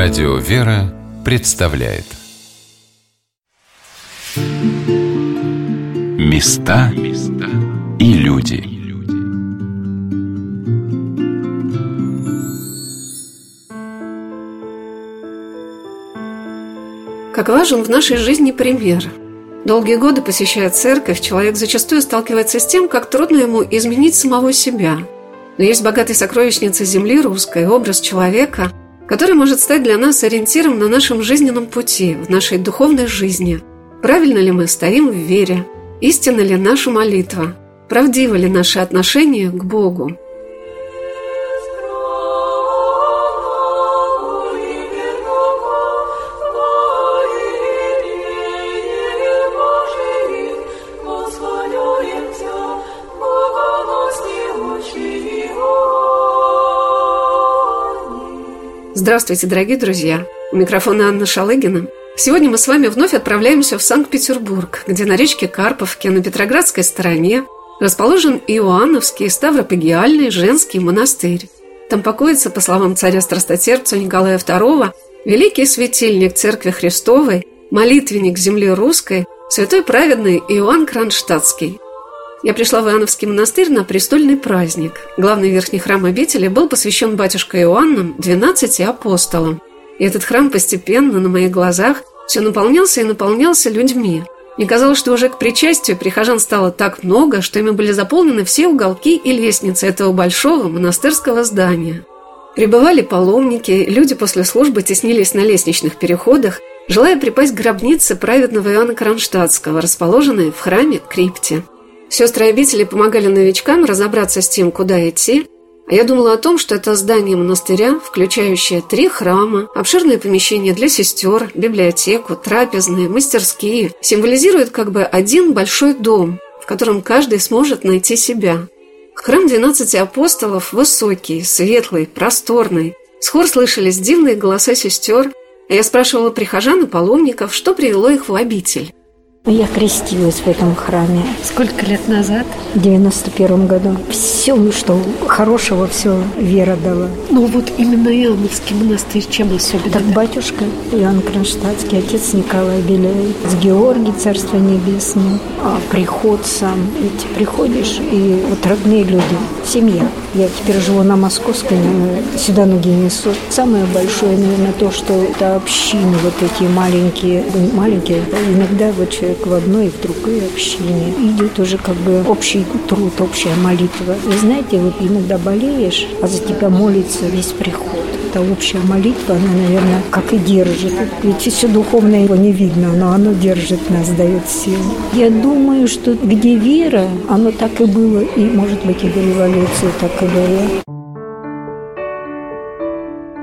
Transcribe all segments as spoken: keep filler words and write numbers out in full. Радио «Вера» представляет Места и люди. Как важен в нашей жизни пример. Долгие годы, посещая церковь, человек зачастую сталкивается с тем, как трудно ему изменить самого себя. Но есть богатая сокровищница земли русской, образ человека, который может стать для нас ориентиром на нашем жизненном пути, в нашей духовной жизни. Правильно ли мы стоим в вере? Истинна ли наша молитва? Правдивы ли наши отношения к Богу? Здравствуйте, дорогие друзья! У микрофона Анна Шалыгина. Сегодня мы с вами вновь отправляемся в Санкт-Петербург, где на речке Карповке на Петроградской стороне расположен Иоанновский Ставропигиальный женский монастырь. Там покоится, по словам царя-страстотерпца Николая второго, великий светильник Церкви Христовой, молитвенник земли русской, святой праведный Иоанн Кронштадтский. Я пришла в Иоанновский монастырь на престольный праздник. Главный верхний храм обители был посвящен батюшке Иоанну, двенадцати апостолам. И этот храм постепенно, на моих глазах, все наполнялся и наполнялся людьми. Мне казалось, что уже к причастию прихожан стало так много, что ими были заполнены все уголки и лестницы этого большого монастырского здания. Прибывали паломники, люди после службы теснились на лестничных переходах, желая припасть к гробнице праведного Иоанна Кронштадтского, расположенной в храме-крипте. Сестры обители помогали новичкам разобраться с тем, куда идти, а я думала о том, что это здание монастыря, включающее три храма, обширные помещения для сестер, библиотеку, трапезные, мастерские, символизирует как бы один большой дом, в котором каждый сможет найти себя. Храм двенадцати апостолов высокий, светлый, просторный. С хор слышались дивные голоса сестер, а я спрашивала прихожан и паломников, что привело их в обитель. Я крестилась в этом храме. Сколько лет назад? В девяносто первом году. Все, что хорошего, все вера дала. Ну вот именно Иоанновский монастырь чем особенно? Так батюшка Иоанн Кронштадтский, отец Николай Беляев, с Георгий, Царство Небесное, а приход сам. Ведь приходишь, и вот родные люди, семья. Я теперь живу на Московской, сюда ноги несу. Самое большое, наверное, то, что это общины вот эти маленькие. Маленькие, да, иногда вот человек в одной и в другой общине. Идет уже как бы общий труд, общая молитва. И знаете, вот иногда болеешь, а за тебя молится весь приход. Эта общая молитва, она, наверное, как и держит. Ведь все духовное его не видно, но оно держит нас, дает силу. Я думаю, что где вера, оно так и было, и, может быть, и до революции так и было.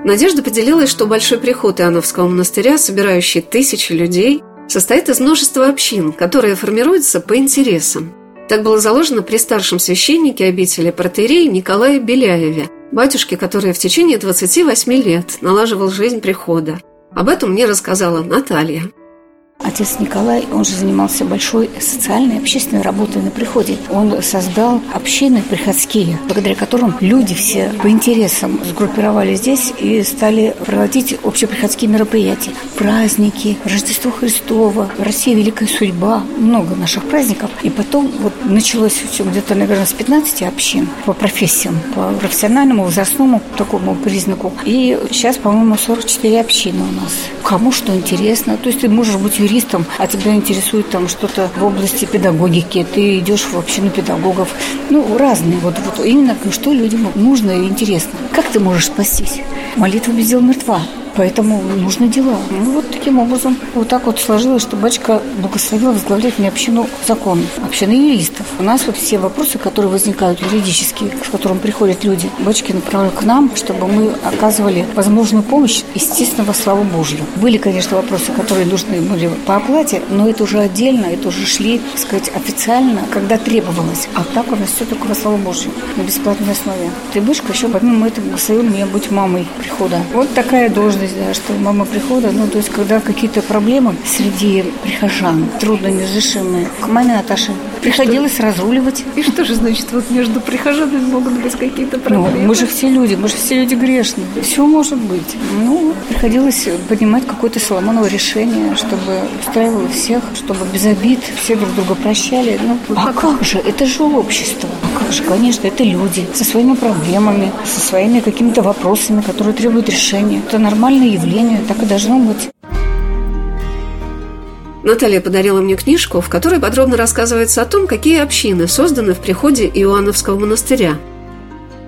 Надежда поделилась, что большой приход Иоанновского монастыря, собирающий тысячи людей, состоит из множества общин, которые формируются по интересам. Так было заложено при старшем священнике обители протоиерее Николае Беляеве, батюшке, который в течение двадцати восьми лет налаживал жизнь прихода. Об этом мне рассказала Наталья. Отец Николай, он же занимался большой социальной и общественной работой на приходе. Он создал общины приходские, благодаря которым люди все по интересам сгруппировали здесь и стали проводить общеприходские мероприятия. Праздники, Рождество Христово, Россия Великая Судьба, много наших праздников. И потом вот началось все где-то, наверное, с пятнадцати общин по профессиям, по профессиональному, возрастному такому признаку. И сейчас, по-моему, сорок четыре общины у нас. Кому что интересно. То есть ты можешь быть юристом, а тебя интересует там что-то в области педагогики, ты идешь в общину педагогов, ну, разные, вот, вот именно что людям нужно и интересно. Как ты можешь спастись? Молитва без дел мертва, поэтому нужны дела. Ну, вот таким образом, вот так вот сложилось, что батюшка благословила возглавлять мне общину законов, общину юристов. У нас вот все вопросы, которые возникают юридически, к которым приходят люди, батюшки направлял к нам, чтобы мы оказывали возможную помощь, естественно, во славу Божью. Были, конечно, вопросы, которые нужны были по оплате, но это уже отдельно, это уже шли, так сказать, официально, когда требовалось. А так у нас все только во славу Божью, на бесплатной основе. Ты батюшка еще, помимо этого, благословил меня быть мамой прихода. Вот такая должность. Да, что мама прихода, ну, то есть, когда какие-то проблемы среди прихожан, трудно неразрешимые. К маме Наташе приходилось что? разруливать. И что же значит, вот между прихожанами могут быть какие-то проблемы? Ну, мы же все люди, мы же все люди грешные. Все может быть. Ну, приходилось принимать какое-то Соломоново решение, чтобы устраивало всех, чтобы без обид все друг друга прощали. Ну, а как же? Это же общество. А как же? Конечно, это люди со своими проблемами, со своими какими-то вопросами, которые требуют решения. Это нормальное явление, так и должно быть. Наталья подарила мне книжку, в которой подробно рассказывается о том, какие общины созданы в приходе Иоанновского монастыря.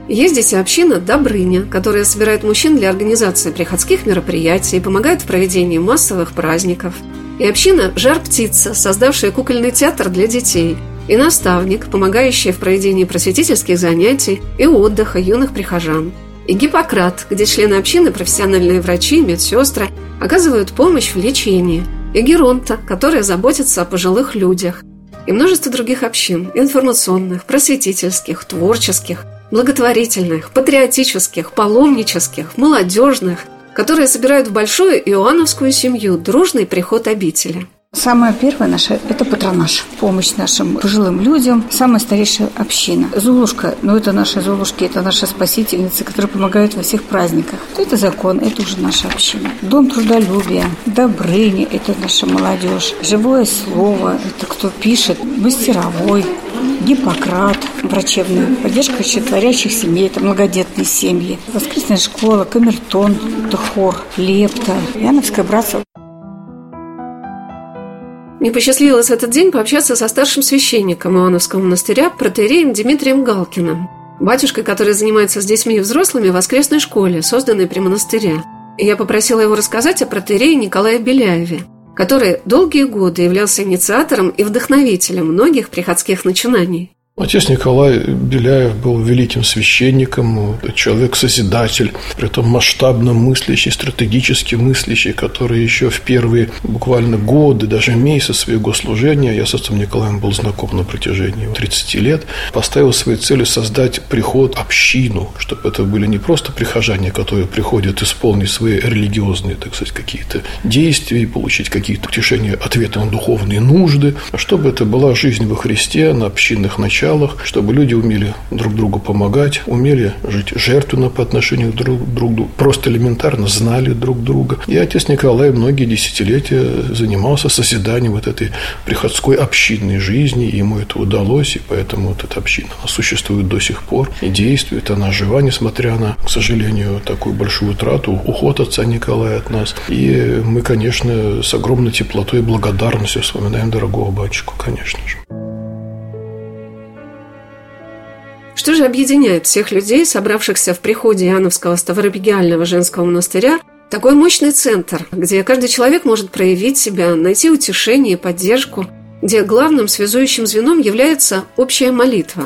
Есть здесь община «Добрыня», которая собирает мужчин для организации приходских мероприятий и помогает в проведении массовых праздников. И община «Жар-птица», создавшая кукольный театр для детей. И наставник, помогающий в проведении просветительских занятий и отдыха юных прихожан. И «Гиппократ», где члены общины, профессиональные врачи, медсестры оказывают помощь в лечении. И «Геронта», которая заботится о пожилых людях, и множество других общин – информационных, просветительских, творческих, благотворительных, патриотических, паломнических, молодежных, которые собирают в большую иоанновскую семью дружный приход обители. Самое первое наше – это патронаж, помощь нашим пожилым людям, самая старейшая община. Золушка, ну это наши Золушки, это наши спасительницы, которые помогают во всех праздниках. Это закон, это уже наша община. Дом трудолюбия, Добрыня – это наша молодежь. Живое слово – это кто пишет, мастеровой. Гиппократ, врачебная поддержка творящих семей, это многодетные семьи. Воскресная школа, камертон, это хор, лепта, Иоанновское братство. Мне посчастливилось в этот день пообщаться со старшим священником Иоанновского монастыря, протоиереем Дмитрием Галкиным, батюшкой, который занимается с детьми и взрослыми в воскресной школе, созданной при монастыре. И я попросила его рассказать о протоиерее Николае Беляеве, который долгие годы являлся инициатором и вдохновителем многих приходских начинаний. Отец Николай Беляев был великим священником, человек-созидатель, при этом масштабно мыслящий, стратегически мыслящий, который еще в первые буквально годы, даже месяцы своего служения, я с отцом Николаем был знаком на протяжении тридцати лет, поставил своей целью создать приход, общину, чтобы это были не просто прихожане, которые приходят исполнить свои религиозные, так сказать, какие-то действия и получить какие-то утешения, ответы на духовные нужды, а чтобы это была жизнь во Христе на общинных началах, чтобы люди умели друг другу помогать, умели жить жертвенно по отношению друг к другу, просто элементарно знали друг друга. И отец Николай многие десятилетия занимался созиданием вот этой приходской общинной жизни, ему это удалось, и поэтому вот эта община она существует до сих пор и действует, она жива, несмотря на, к сожалению, такую большую утрату, уход отца Николая от нас. И мы, конечно, с огромной теплотой и благодарностью вспоминаем дорогого батюшку, конечно же. Что же объединяет всех людей, собравшихся в приходе Иоанновского Ставропигиального женского монастыря, такой мощный центр, где каждый человек может проявить себя, найти утешение и поддержку, где главным связующим звеном является общая молитва.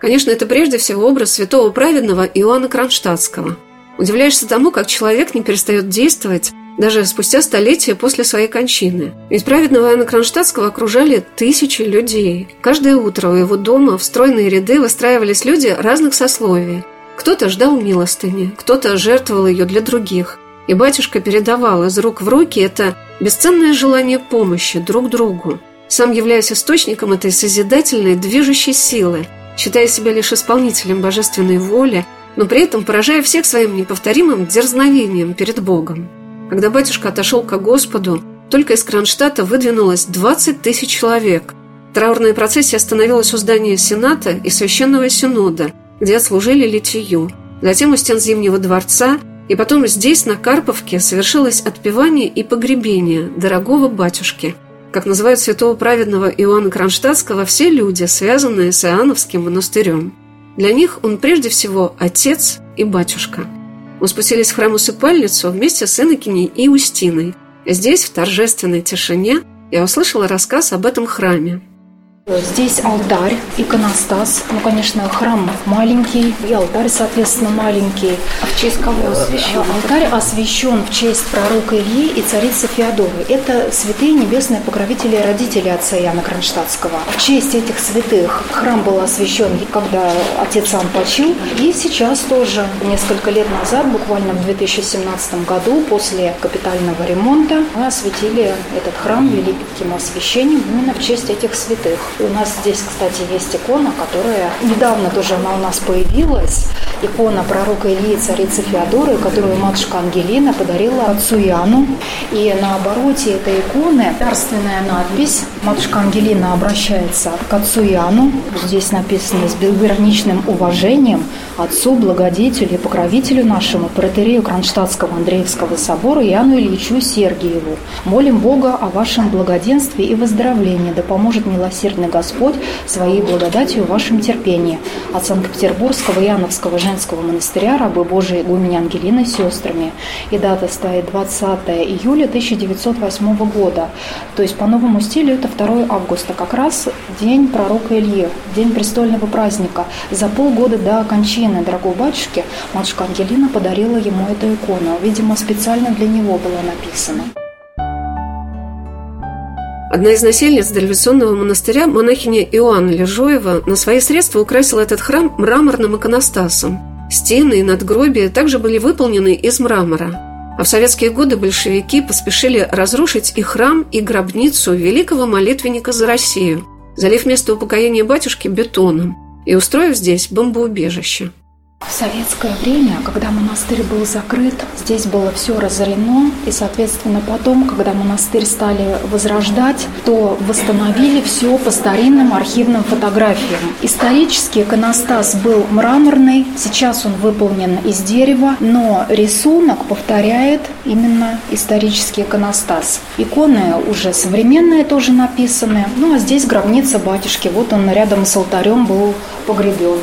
Конечно, это прежде всего образ святого праведного Иоанна Кронштадтского. Удивляешься тому, как человек не перестает действовать даже спустя столетия после своей кончины. Ведь праведного Иоанна Кронштадтского окружали тысячи людей. Каждое утро у его дома в стройные ряды выстраивались люди разных сословий. Кто-то ждал милостыни, кто-то жертвовал ее для других. И батюшка передавал из рук в руки это бесценное желание помощи друг другу, сам являясь источником этой созидательной движущей силы, считая себя лишь исполнителем божественной воли, но при этом поражая всех своим неповторимым дерзновением перед Богом. Когда батюшка отошел ко Господу, только из Кронштадта выдвинулось двадцать тысяч человек. Траурная процессия остановилась у здания Сената и Священного Синода, где отслужили литию, затем у стен Зимнего дворца, и потом здесь, на Карповке, совершилось отпевание и погребение дорогого батюшки. Как называют святого праведного Иоанна Кронштадтского все люди, связанные с Иоанновским монастырем. Для них он прежде всего отец и батюшка. Мы спустились в храм-усыпальницу вместе с Иннокинией и Устиной. Здесь, в торжественной тишине, я услышала рассказ об этом храме. Здесь алтарь, иконостас, ну, конечно, храм маленький, и алтарь, соответственно, маленький. А в честь кого освящен? Алтарь освящен в честь пророка Ильи и царицы Феодоры. Это святые небесные покровители и родители отца Иоанна Кронштадтского. В честь этих святых храм был освящен, когда отец сам почил, и сейчас тоже. Несколько лет назад, буквально в две тысячи семнадцатом году, после капитального ремонта, мы осветили этот храм великим освящением именно в честь этих святых. И у нас здесь, кстати, есть икона, которая недавно тоже она у нас появилась. Икона пророка Илии, царицы Феодоры, которую матушка Ангелина подарила отцу Иоанну. И на обороте этой иконы дарственная надпись. Матушка Ангелина обращается к отцу Иоанну. Здесь написано: «С безграничным уважением отцу, благодетелю и покровителю нашему, протоиерею Кронштадтского Андреевского собора Иоанну Ильичу Сергиеву. Молим Бога о вашем благоденствии и выздоровлении. Да поможет милосердный Господь своей благодатью в вашем терпении. От Санкт-Петербургского Иоанновского женского монастыря рабы Божией игуменьи Ангелины с сестрами». И дата стоит двадцатого июля тысяча девятьсот восьмого года. То есть по новому стилю это второго августа, как раз день пророка Ильи, день престольного праздника. За полгода до кончины дорогой батюшки матушка Ангелина подарила ему эту икону. Видимо, специально для него была написана. Одна из насельниц дореволюционного монастыря, монахиня Иоанна Лежоева, на свои средства украсила этот храм мраморным иконостасом. Стены и надгробия также были выполнены из мрамора. А в советские годы большевики поспешили разрушить и храм, и гробницу великого молитвенника за Россию, залив место упокоения батюшки бетоном и устроив здесь бомбоубежище. В советское время, когда монастырь был закрыт, здесь было все разорено, и, соответственно, потом, когда монастырь стали возрождать, то восстановили все по старинным архивным фотографиям. Исторически иконостас был мраморный, сейчас он выполнен из дерева, но рисунок повторяет именно исторический иконостас. Иконы уже современные тоже написаны, ну а здесь гробница батюшки, вот он рядом с алтарем был погребен.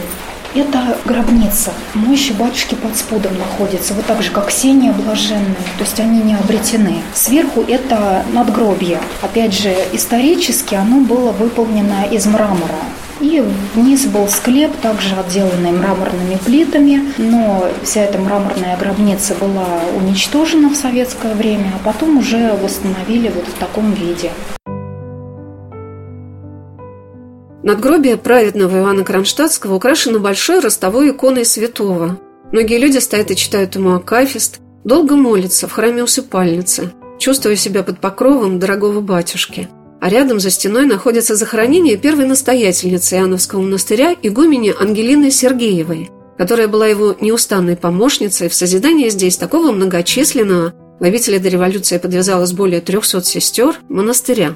Это гробница. Мощи батюшки под спудом находятся, вот так же, как Ксения Блаженная, то есть они не обретены. Сверху это надгробье. Опять же, исторически оно было выполнено из мрамора. И вниз был склеп, также отделанный мраморными плитами, но вся эта мраморная гробница была уничтожена в советское время, а потом уже восстановили вот в таком виде. Надгробие праведного Иоанна Кронштадтского украшено большой ростовой иконой святого. Многие люди стоят и читают ему акафист, долго молятся в храме усыпальницы, чувствуя себя под покровом дорогого батюшки. А рядом за стеной находится захоронение первой настоятельницы Иоанновского монастыря, игумени Ангелины Сергеевой, которая была его неустанной помощницей в созидании здесь такого многочисленного, в обители до революции подвязалось более трехсот сестер, монастыря.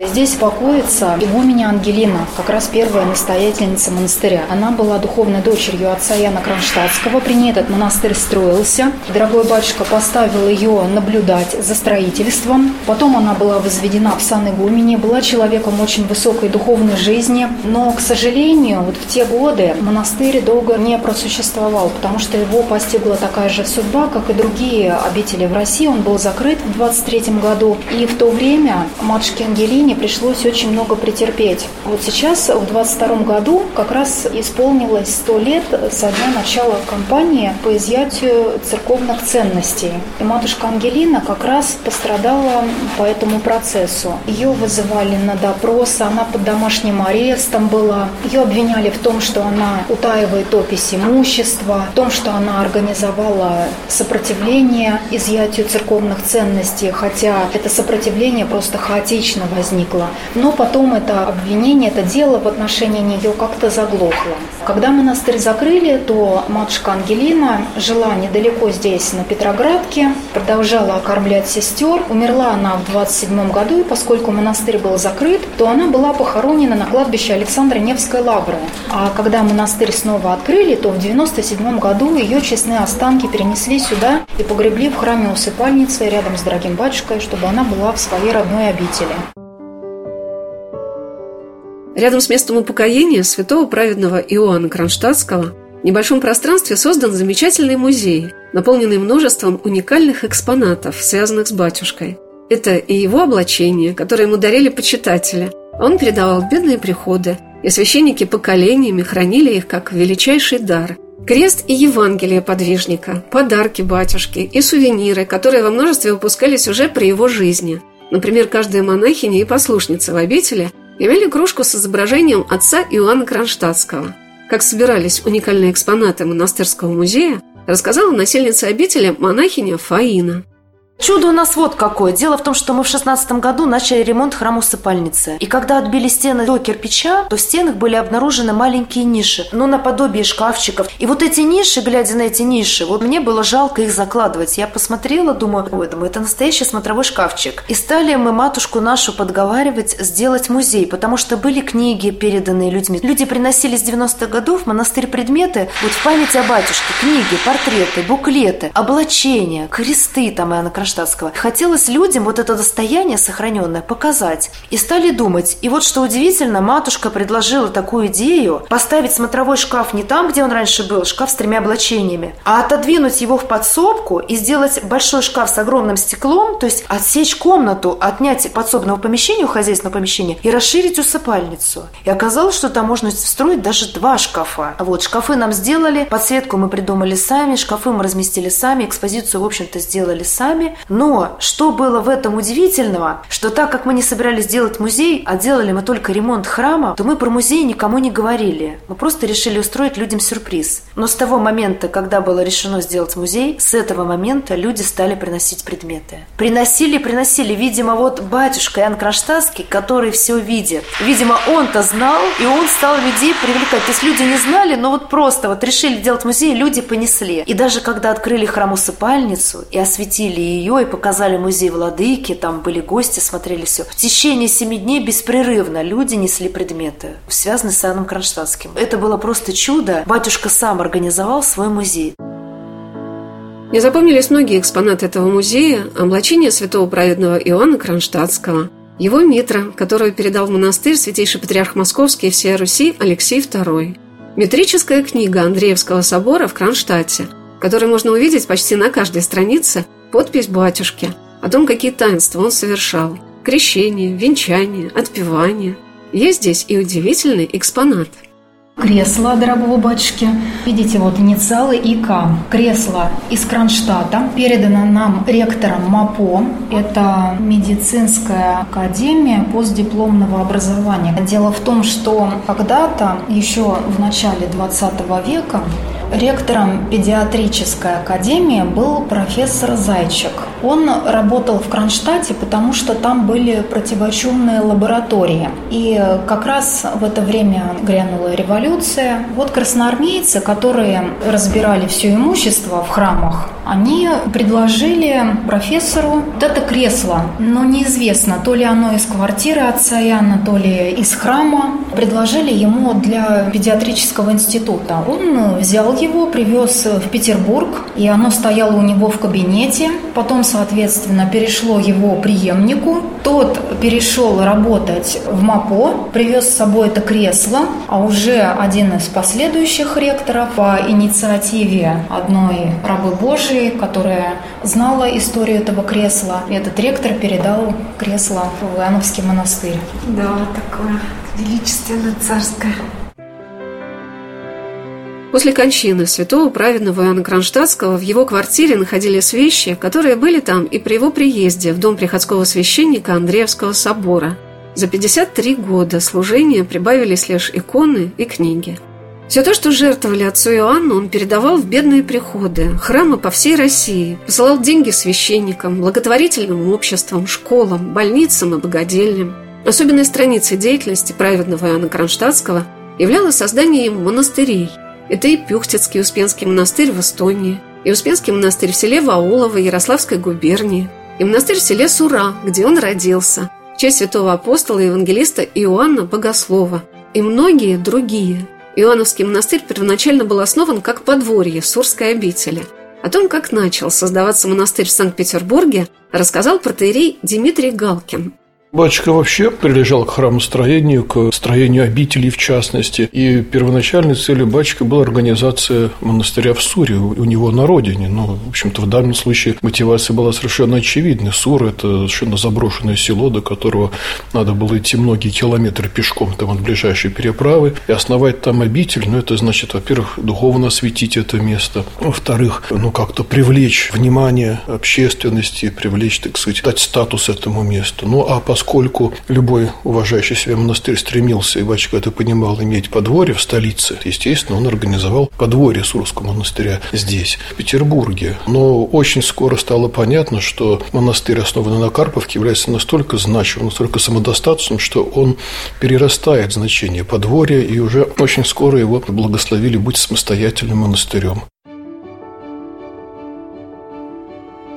Здесь покоится игуменья Ангелина, как раз первая настоятельница монастыря. Она была духовной дочерью отца Иоанна Кронштадтского. При ней этот монастырь строился. Дорогой батюшка поставил ее наблюдать за строительством. Потом она была возведена в сан игумени, была человеком очень высокой духовной жизни. Но, к сожалению, вот в те годы монастырь долго не просуществовал, потому что его постигла такая же судьба, как и другие обители в России. Он был закрыт в двадцать третьем году. И в то время матушке Ангелине пришлось очень много претерпеть. Вот сейчас, в двадцать втором году, как раз исполнилось сто лет со дня начала кампании по изъятию церковных ценностей. И матушка Ангелина как раз пострадала по этому процессу. Ее вызывали на допрос, она под домашним арестом была. Ее обвиняли в том, что она утаивает опись имущества, в том, что она организовала сопротивление изъятию церковных ценностей, хотя это сопротивление просто хаотично возникло. Но потом это обвинение, это дело в отношении нее как-то заглохло. Когда монастырь закрыли, то матушка Ангелина жила недалеко здесь, на Петроградке, продолжала окормлять сестер. Умерла она в двадцать седьмом году, и поскольку монастырь был закрыт, то она была похоронена на кладбище Александра Невской лавры. А когда монастырь снова открыли, то в девяносто седьмом году ее честные останки перенесли сюда и погребли в храме усыпальницы рядом с дорогим батюшкой, чтобы она была в своей родной обители. Рядом с местом упокоения святого праведного Иоанна Кронштадтского в небольшом пространстве создан замечательный музей, наполненный множеством уникальных экспонатов, связанных с батюшкой. Это и его облачение, которое ему дарили почитатели, а он передавал в бедные приходы, и священники поколениями хранили их как величайший дар. Крест и Евангелие подвижника, подарки батюшки и сувениры, которые во множестве выпускались уже при его жизни. Например, каждая монахиня и послушница в обители – имели кружку с изображением отца Иоанна Кронштадтского. Как собирались уникальные экспонаты монастырского музея, рассказала насельница обители монахиня Фаина. Чудо у нас вот какое. Дело в том, что мы в шестнадцатом году начали ремонт храма-усыпальницы. И когда отбили стены до кирпича, то в стенах были обнаружены маленькие ниши, ну, наподобие шкафчиков. И вот эти ниши, глядя на эти ниши, вот мне было жалко их закладывать. Я посмотрела, думаю, ой, думаю, это настоящий смотровой шкафчик. И стали мы матушку нашу подговаривать сделать музей, потому что были книги, переданные людьми. Люди приносили с девяностых годов в монастырь предметы, вот в память о батюшке, книги, портреты, буклеты, облачения, кресты там, и она крашена. Хотелось людям вот это достояние сохраненное показать. И стали думать. И вот что удивительно, матушка предложила такую идею: поставить смотровой шкаф не там, где он раньше был, шкаф с тремя облачениями, а отодвинуть его в подсобку и сделать большой шкаф с огромным стеклом, то есть отсечь комнату, отнять подсобного помещения, у хозяйственного помещения, и расширить усыпальницу. И оказалось, что там можно встроить даже два шкафа. Вот, шкафы нам сделали, подсветку мы придумали сами, шкафы мы разместили сами, экспозицию, в общем-то, сделали сами. Но что было в этом удивительного, что так как мы не собирались делать музей, а делали мы только ремонт храма, то мы про музей никому не говорили. Мы просто решили устроить людям сюрприз. Но с того момента, когда было решено сделать музей, с этого момента люди стали приносить предметы. Приносили, приносили. Видимо, вот батюшка Иоанн Кронштадтский, который все видит. Видимо, он-то знал, и он стал людей привлекать. То есть люди не знали, но вот просто вот решили делать музей, люди понесли. И даже когда открыли храм-усыпальницу и осветили ее, и показали музей владыки, там были гости, смотрели все. В течение семи дней беспрерывно люди несли предметы, связанные с Иоанном Кронштадтским. Это было просто чудо. Батюшка сам организовал свой музей. Мне запомнились многие экспонаты этого музея: облачение святого праведного Иоанна Кронштадтского, его митра, которую передал в монастырь святейший патриарх Московский и всея Руси Алексей второй, метрическая книга Андреевского собора в Кронштадте, которую можно увидеть почти на каждой странице, подпись батюшки о том, какие таинства он совершал: крещение, венчание, отпевание. Есть здесь и удивительный экспонат. Кресло дорогого батюшки. Видите, вот инициалы И К. Кресло из Кронштадта. Передано нам ректором МАПО. Это медицинская академия постдипломного образования. Дело в том, что когда-то, еще в начале двадцатого века, ректором педиатрической академии был профессор Зайчик. Он работал в Кронштадте, потому что там были противочумные лаборатории. И как раз в это время грянула революция. Вот красноармейцы, которые разбирали все имущество в храмах, они предложили профессору вот это кресло. Но неизвестно, то ли оно из квартиры отца Иоанна, то ли из храма. Предложили ему для педиатрического института. Он взял его, привез в Петербург, и оно стояло у него в кабинете. Потом, соответственно, перешло его преемнику. Тот перешел работать в МАПО, привез с собой это кресло, а уже один из последующих ректоров по инициативе одной рабы Божией, которая знала историю этого кресла, этот ректор передал кресло в Иоанновский монастырь. Да, такое величественно царское. После кончины святого праведного Иоанна Кронштадтского в его квартире находились вещи, которые были там и при его приезде в дом приходского священника Андреевского собора. За пятьдесят три года служения прибавились лишь иконы и книги. Все то, что жертвовали отцу Иоанну, он передавал в бедные приходы, храмы по всей России, посылал деньги священникам, благотворительным обществам, школам, больницам и богадельням. Особенной страницей деятельности праведного Иоанна Кронштадтского являлось создание им монастырей. Это и Пюхтицкий Успенский монастырь в Эстонии, и Успенский монастырь в селе Ваулово Ярославской губернии, и монастырь в селе Сура, где он родился, в честь святого апостола и евангелиста Иоанна Богослова, и многие другие. Иоанновский монастырь первоначально был основан как подворье Сурской обители. О том, как начал создаваться монастырь в Санкт-Петербурге, рассказал протоиерей Дмитрий Галкин. Батюшка вообще прилежал к храмостроению, к строению обителей в частности. И первоначальной целью батюшка была организация монастыря в Суре, у него на родине. Но, в общем-то, в данном случае мотивация была совершенно очевидна. Сура – это совершенно заброшенное село, до которого надо было идти многие километры пешком там, от ближайшей переправы. И основать там обитель, ну, это значит, во-первых, духовно осветить это место. Во-вторых, ну, как-то привлечь внимание общественности, привлечь, так сказать, дать статус этому месту. Ну, а поскольку поскольку любой уважающий себя монастырь стремился, и батюшка это понимал, иметь подворье в столице, естественно, он организовал подворье Сурского монастыря здесь, в Петербурге. Но очень скоро стало понятно, что монастырь, основанный на Карповке, является настолько значимым, настолько самодостаточным, что он перерастает значение подворья, и уже очень скоро его благословили быть самостоятельным монастырем.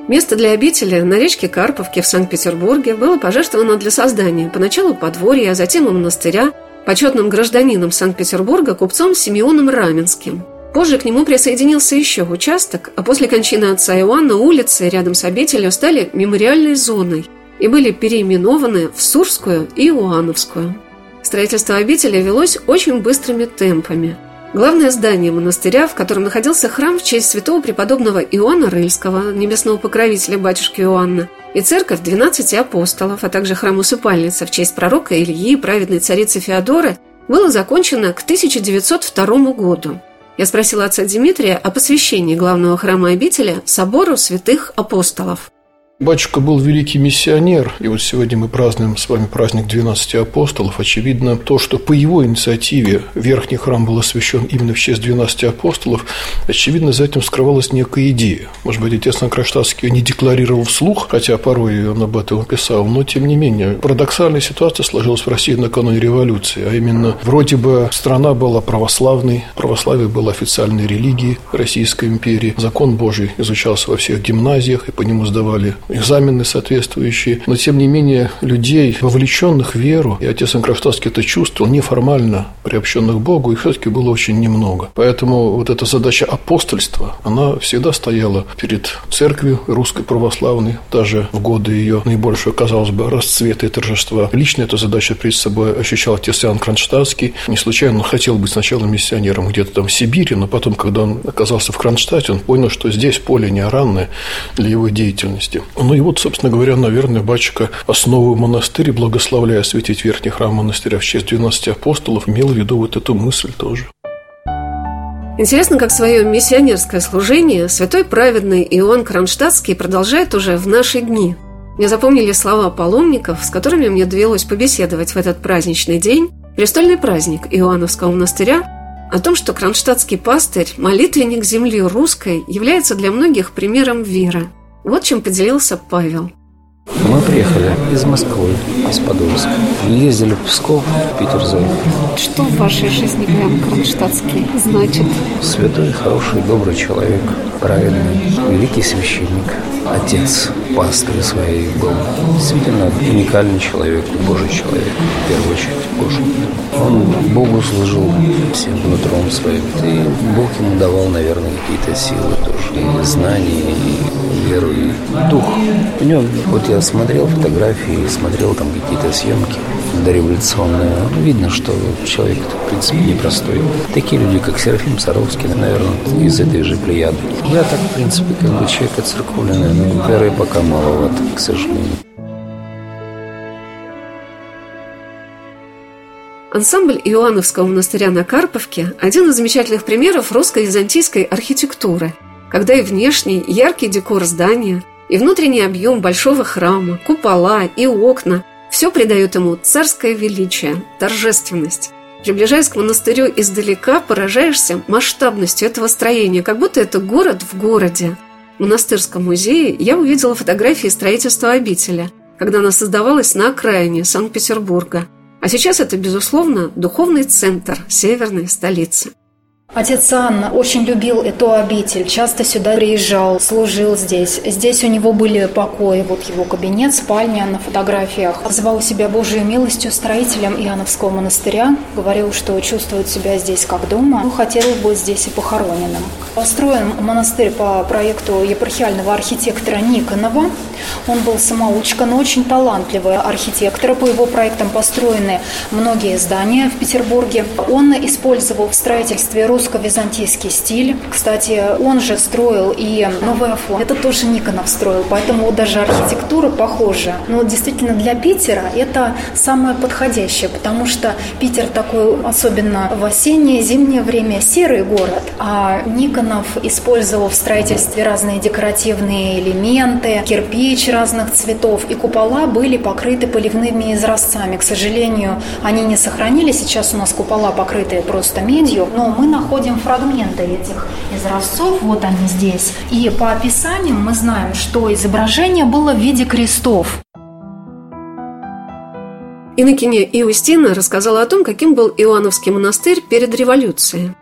Место для обители на речке Карповке в Санкт-Петербурге было пожертвовано для создания поначалу подворья, а затем и монастыря почетным гражданином Санкт-Петербурга купцом Симеоном Раменским. Позже к нему присоединился еще участок, а после кончины отца Иоанна улицы рядом с обителью стали мемориальной зоной и были переименованы в Сурскую и Иоанновскую. Строительство обители велось очень быстрыми темпами. Главное здание монастыря, в котором находился храм в честь святого преподобного Иоанна Рыльского, небесного покровителя батюшки Иоанна, и церковь двенадцати апостолов, а также храм-усыпальница в честь пророка Ильи и праведной царицы Феодоры, было закончено к тысяча девятьсот второму году. Я спросила отца Дмитрия о посвящении главного храма обители собору святых апостолов. Батюшка был великий миссионер, и вот сегодня мы празднуем с вами праздник двенадцати апостолов. Очевидно, то, что по его инициативе верхний храм был освящен именно в честь двенадцати апостолов, очевидно, за этим скрывалась некая идея. Может быть, отец Кронштадтский ее не декларировал вслух, хотя порой он об этом писал, но тем не менее. Парадоксальная ситуация сложилась в России накануне революции, а именно вроде бы страна была православной, православие было официальной религией Российской империи, закон Божий изучался во всех гимназиях, и по нему сдавали экзамены соответствующие, но тем не менее людей, вовлеченных в веру, и отец Кронштадтский это чувствовал, неформально приобщенных к Богу, их все-таки было очень немного. Поэтому вот эта задача апостольства, она всегда стояла перед церковью русской православной, даже в годы ее наибольшего, казалось бы, расцвета и торжества. Лично эту задачу перед собой ощущал отец Иоанн Кронштадтский. Не случайно он хотел быть сначала миссионером где-то там в Сибири, но потом, когда он оказался в Кронштадте, он понял, что здесь поле не аранное для его деятельности. Ну и вот, собственно говоря, наверное, батюшка основу монастыря, благословляя освятить верхний храм монастыря в честь двенадцати апостолов, имел в виду вот эту мысль тоже. Интересно, как свое миссионерское служение святой праведный Иоанн Кронштадтский продолжает уже в наши дни. Мне запомнили слова паломников, с которыми мне довелось побеседовать в этот праздничный день, престольный праздник Иоанновского монастыря, о том, что кронштадтский пастырь, молитвенник земли русской, является для многих примером веры. Вот чем поделился Павел. Мы приехали из Москвы, из Подольска. Ездили в Псков, в Питер заехали. Что в вашей жизни Иоанн Кронштадтский значит? Святой, хороший, добрый человек, праведный, великий священник, отец, пастырь своей был. Действительно, уникальный человек, Божий человек, в первую очередь Божий. Он Богу служил всем нутром своим. И Бог ему давал, наверное, какие-то силы тоже, и знания, и веру, и дух. У него, вот я смотрел фотографии, смотрел там какие-то съемки дореволюционные. Видно, что человек, в принципе, непростой. Такие люди, как Серафим Саровский, наверное, из этой же плеяды. Я так, в принципе, как бы человек оцерковленный, но веры пока маловато, к сожалению. Ансамбль Иоанновского монастыря на Карповке – один из замечательных примеров русско-византийской архитектуры, когда и внешний яркий декор здания, и внутренний объем большого храма, купола и окна – все придает ему царское величие, торжественность. Приближаясь к монастырю издалека, поражаешься масштабностью этого строения, как будто это город в городе. В монастырском музее я увидела фотографии строительства обители, когда она создавалась на окраине Санкт-Петербурга. А сейчас это, безусловно, духовный центр северной столицы. Отец Иоанн очень любил эту обитель, часто сюда приезжал, служил здесь. Здесь у него были покои, вот его кабинет, спальня на фотографиях. Называл себя Божией милостью строителем Иоанновского монастыря, говорил, что чувствует себя здесь как дома, но хотел быть здесь и похороненным. Построен монастырь по проекту епархиального архитектора Никонова. Он был самоучка, но очень талантливый архитектор. По его проектам построены многие здания в Петербурге. Он использовал в строительстве русского русско-византийский стиль. Кстати, он же строил и новый Афон. Это тоже Никонов строил, поэтому даже архитектура похожа. Но действительно для Питера это самое подходящее, потому что Питер такой, особенно в осеннее, зимнее время, серый город. А Никонов использовал в строительстве разные декоративные элементы, кирпич разных цветов, и купола были покрыты поливными изразцами. К сожалению, они не сохранились. Сейчас у нас купола покрытые просто медью, но мы находим фрагменты этих изразцов. Вот они здесь. И по описаниям мы знаем, что изображение было в виде крестов. Иннокентия Иустина рассказала о том, каким был Иоанновский монастырь перед революцией.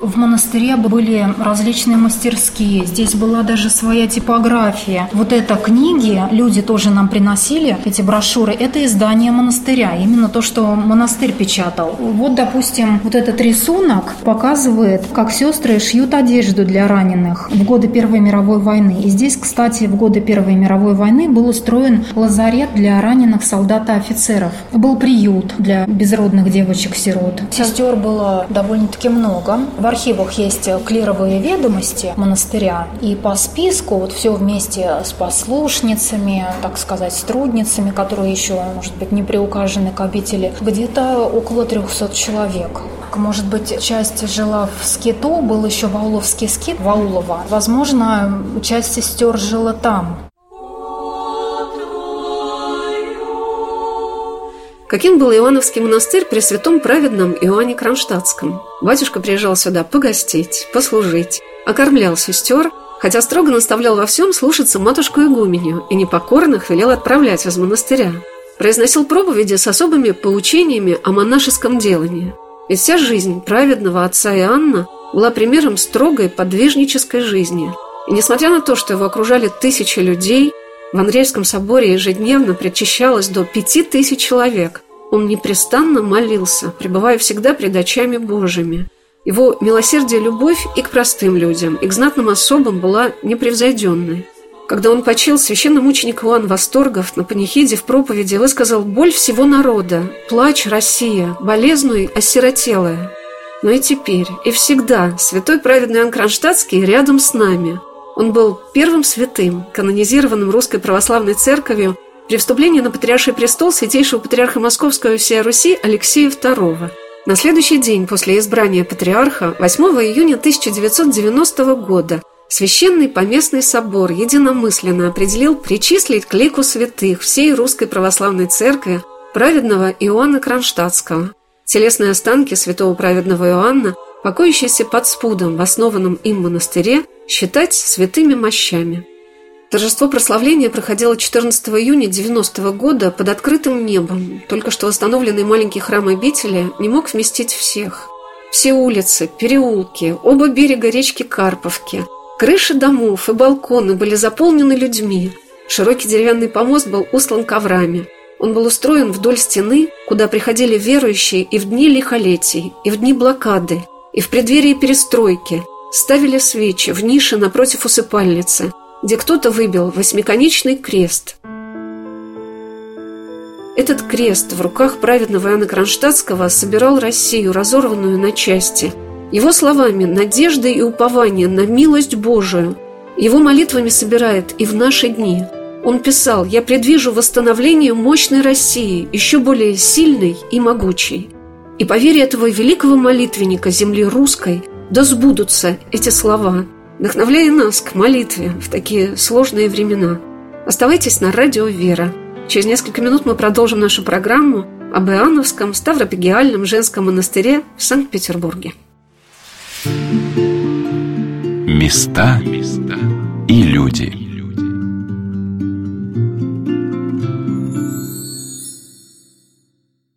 В монастыре были различные мастерские, здесь была даже своя типография. Вот это книги, люди тоже нам приносили, эти брошюры, это издание монастыря, именно то, что монастырь печатал. Вот, допустим, вот этот рисунок показывает, как сестры шьют одежду для раненых в годы Первой мировой войны. И здесь, кстати, в годы Первой мировой войны был устроен лазарет для раненых солдат и офицеров. Был приют для безродных девочек-сирот. Сестер было довольно-таки много. В архивах есть клировые ведомости монастыря, и по списку вот все вместе с послушницами, так сказать, с трудницами, которые еще, может быть, не приукажены к обители, где-то около трехсот человек. Может быть, часть жила в скиту, был еще вауловский скит Ваулова. Возможно, часть сестер жила там. Каким был Иоанновский монастырь при святом праведном Иоанне Кронштадтском? Батюшка приезжал сюда погостить, послужить, окормлял сестер, хотя строго наставлял во всем слушаться матушку-игуменью и непокорных велел отправлять из монастыря. Произносил проповеди с особыми поучениями о монашеском делании. Ведь вся жизнь праведного отца Иоанна была примером строгой подвижнической жизни. И несмотря на то, что его окружали тысячи людей, в Андреевском соборе ежедневно причащалось до пяти тысяч человек. Он непрестанно молился, пребывая всегда пред очами Божьими. Его милосердие и любовь и к простым людям, и к знатным особам была непревзойденной. Когда он почил, священномученик Иоанн Восторгов на панихиде в проповеди высказал боль всего народа, плач Россия, болезную осиротелая. Но и теперь, и всегда святой праведный Иоанн Кронштадтский рядом с нами. Он был первым святым, канонизированным Русской Православной Церковью при вступлении на Патриарший престол святейшего патриарха Московского и всея Руси Алексея второго. На следующий день после избрания патриарха, восьмого июня тысяча девятьсот девяностого года, Священный Поместный собор единомысленно определил причислить к лику святых всей Русской Православной Церкви праведного Иоанна Кронштадтского. Телесные останки святого праведного Иоанна, покоящиеся под спудом в основанном им монастыре, считать святыми мощами. Торжество прославления проходило четырнадцатого июня девяностого года под открытым небом. Только что восстановленный маленький храм обители не мог вместить всех. Все улицы, переулки, оба берега речки Карповки, крыши домов и балконы были заполнены людьми. Широкий деревянный помост был устлан коврами. Он был устроен вдоль стены, куда приходили верующие и в дни лихолетий, и в дни блокады, и в преддверии перестройки. Ставили свечи в нише напротив усыпальницы, где кто-то выбил восьмиконечный крест. Этот крест в руках праведного Иоанна Кронштадтского собирал Россию, разорванную на части. Его словами «надежды и упование на милость Божию» его молитвами собирает и в наши дни. Он писал: «Я предвижу восстановление мощной России, еще более сильной и могучей». И по вере этого великого молитвенника земли русской да сбудутся эти слова, вдохновляя нас к молитве в такие сложные времена. Оставайтесь на радио «Вера». Через несколько минут мы продолжим нашу программу об Иоанновском Ставропигиальном женском монастыре в Санкт-Петербурге. Места и люди.